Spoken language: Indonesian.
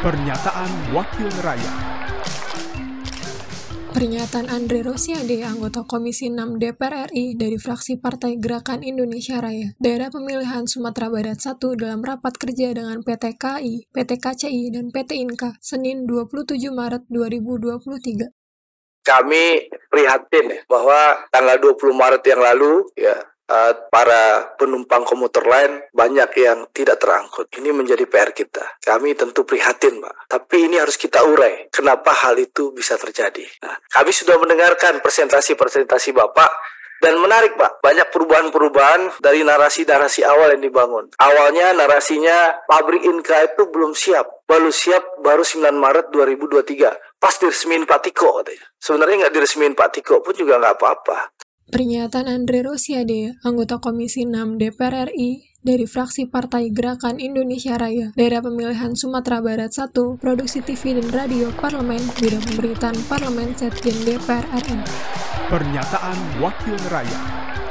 Pernyataan Wakil Rakyat. Pernyataan Andre Rosiade, anggota Komisi 6 DPR RI dari Fraksi Partai Gerakan Indonesia Raya, Daerah Pemilihan Sumatera Barat 1 dalam rapat kerja dengan PT KI, PT KCI, dan PT INKA, Senin 27 Maret 2023. Kami prihatin bahwa tanggal 20 Maret yang lalu, para penumpang komuter lain banyak yang tidak terangkut. Ini menjadi PR kita. Kami tentu prihatin, Pak. Tapi ini harus kita urai. Kenapa hal itu bisa terjadi? Nah, kami sudah mendengarkan presentasi Bapak. Dan menarik, Pak, banyak perubahan-perubahan dari narasi-narasi awal yang dibangun. Awalnya narasinya pabrik INKA itu belum siap, baru 9 Maret 2023. Pas diresmiin Pak Tiko, katanya. Sebenarnya nggak diresmiin Pak Tiko pun juga nggak apa-apa. Pernyataan Andre Rosiade, anggota Komisi 6 DPR RI dari Fraksi Partai Gerakan Indonesia Raya, Daerah Pemilihan Sumatera Barat 1, Produksi TV dan Radio Parlemen, Bidang Pemberitaan Parlemen Setjen DPR RI. Pernyataan Wakil Rakyat.